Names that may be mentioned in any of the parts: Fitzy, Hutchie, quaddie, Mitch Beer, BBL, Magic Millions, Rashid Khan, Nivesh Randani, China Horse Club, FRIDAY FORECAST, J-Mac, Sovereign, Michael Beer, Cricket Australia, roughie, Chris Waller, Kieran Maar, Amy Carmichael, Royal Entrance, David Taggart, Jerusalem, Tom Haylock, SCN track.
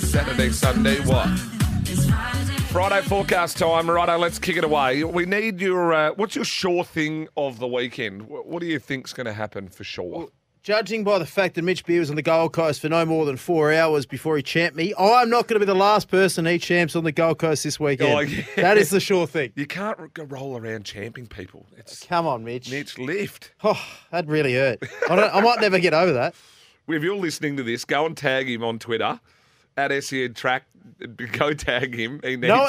Saturday, Sunday, what? Friday forecast time. Righto, let's kick it away. We need your, what's your sure thing of the weekend? What do you think's going to happen for sure? Well, judging by the fact that Mitch Beer was on the Gold Coast for no more than 4 hours before he champed me, I'm not going to be the last person he champs on the Gold Coast this weekend. Oh, yeah. That is the sure thing. You can't roll around champing people. It's, come on, Mitch. Mitch, lift. Oh, that really hurt. I might never get over that. If you're listening to this, go and tag him on Twitter. At SCN track, go tag him. He needs no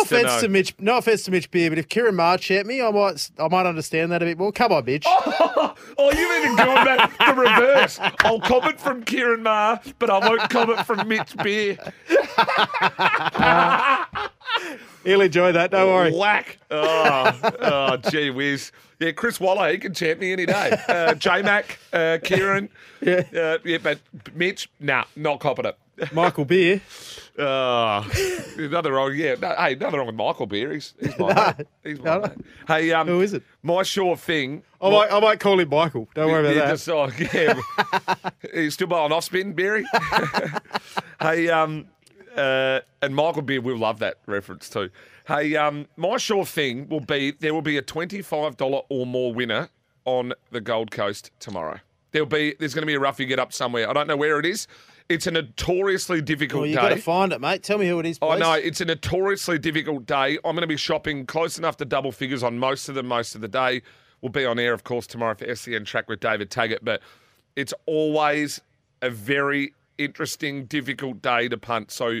offense to know. No offense to Mitch Beer, but if Kieran Maar champed me, I might understand that a bit more. Come on, Mitch. Oh, you've even gone back the reverse. I'll comment from Kieran Maar, but I won't comment from Mitch Beer. He'll enjoy that, don't worry. Whack. Oh, gee whiz. Yeah, Chris Waller, he can champ me any day. J-Mac, Kieran. Yeah. Yeah, but Mitch, nah, not copping it. Michael Beer. Nothing wrong. Yeah, no, hey, nothing wrong with Michael Beer. He's my mate. He's my mate. Hey, who is it? My sure thing. I might call him Michael. Don't worry about that. He's still bowling off spin, Beery. Hey, and Michael Beer will love that reference too. Hey, my sure thing will be there will be a $25 or more winner on the Gold Coast tomorrow. There's going to be a roughie get up somewhere. I don't know where it is. It's a notoriously difficult day. Well, you've got to find it, mate. Tell me who it is, please. Oh, no, it's a notoriously difficult day. I'm going to be shopping close enough to double figures on most of the day. We'll be on air, of course, tomorrow for SCN Track with David Taggart. But it's always a very interesting, difficult day to punt. So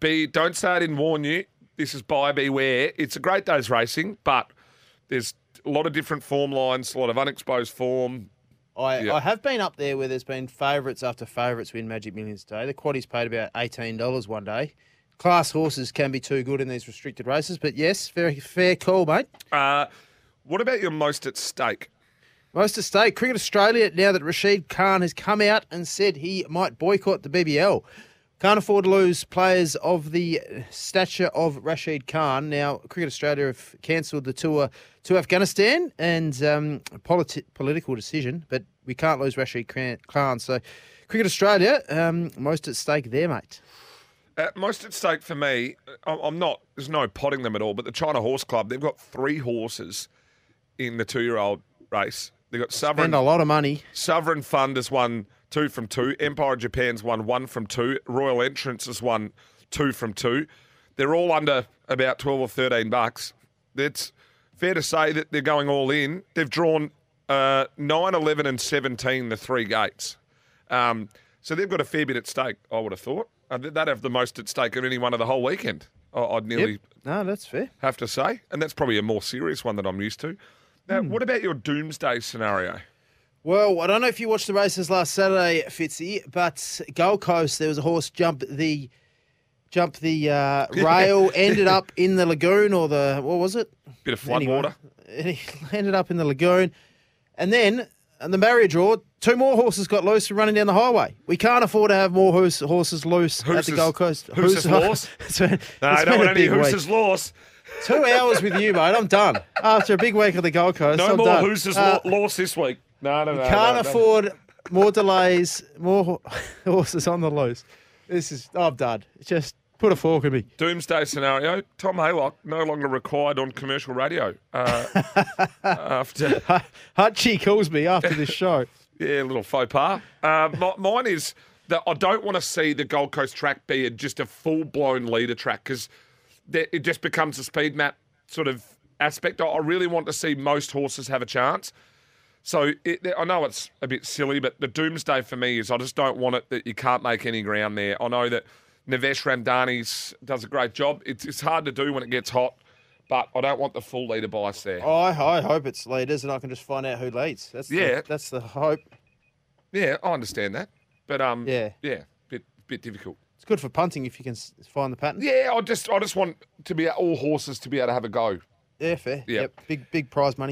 don't say I didn't warn you. This is buyer beware. It's a great day's racing, but there's a lot of different form lines, a lot of unexposed form. I have been up there where there's been favourites after favourites win Magic Millions today. The quaddies paid about $18 one day. Class horses can be too good in these restricted races, but yes, very fair call, mate. What about your most at stake? Most at stake, Cricket Australia, now that Rashid Khan has come out and said he might boycott the BBL. Can't afford to lose players of the stature of Rashid Khan. Now, Cricket Australia have cancelled the tour to Afghanistan, and a political decision, but we can't lose Rashid Khan. So, Cricket Australia, most at stake there, mate. Most at stake for me, I'm not, there's no potting them at all, but the China Horse Club, they've got three horses in the two-year-old race. They've got Sovereign. Spend a lot of money. Sovereign Fund has won 2 from 2. Empire Japan's won 1 from 2. Royal Entrance has won 2 from 2. They're all under about 12 or 13 bucks. It's fair to say that they're going all in. They've drawn 9, 11 and 17, the three gates. So they've got a fair bit at stake, I would have thought. They'd have the most at stake of anyone of the whole weekend. I'd nearly No, that's fair. Have to say. And that's probably a more serious one that I'm used to. Now, what about your doomsday scenario? Well, I don't know if you watched the races last Saturday, Fitzy, but Gold Coast, there was a horse jump the rail, ended up in the lagoon or the, what was it? Bit of floodwater. Anyway, it ended up in the lagoon. And then, in the barrier draw, 2 more horses got loose from running down the highway. We can't afford to have more horses loose at the Gold Coast. Who's loose? No, I don't want any who's loose. 2 hours with you, mate. I'm done. After a big week on the Gold Coast, no I'm more done. Who's loose this week. No. You can't afford more delays, more horses on the loose. I'm done. Just put a fork in me. Doomsday scenario. Tom Haylock no longer required on commercial radio. After Hutchie calls me after this show. Yeah, a little faux pas. Mine is that I don't want to see the Gold Coast track be just a full-blown leader track because it just becomes a speed map sort of aspect. I really want to see most horses have a chance. So I know it's a bit silly, but the doomsday for me is I just don't want it that you can't make any ground there. I know that Nivesh Randani does a great job. It's hard to do when it gets hot, but I don't want the full leader bias there. I hope it's leaders and I can just find out who leads. That's the hope. Yeah, I understand that. But bit difficult. It's good for punting if you can find the pattern. Yeah, I just want all horses to be able to have a go. Yeah, fair. Yep. Big prize money.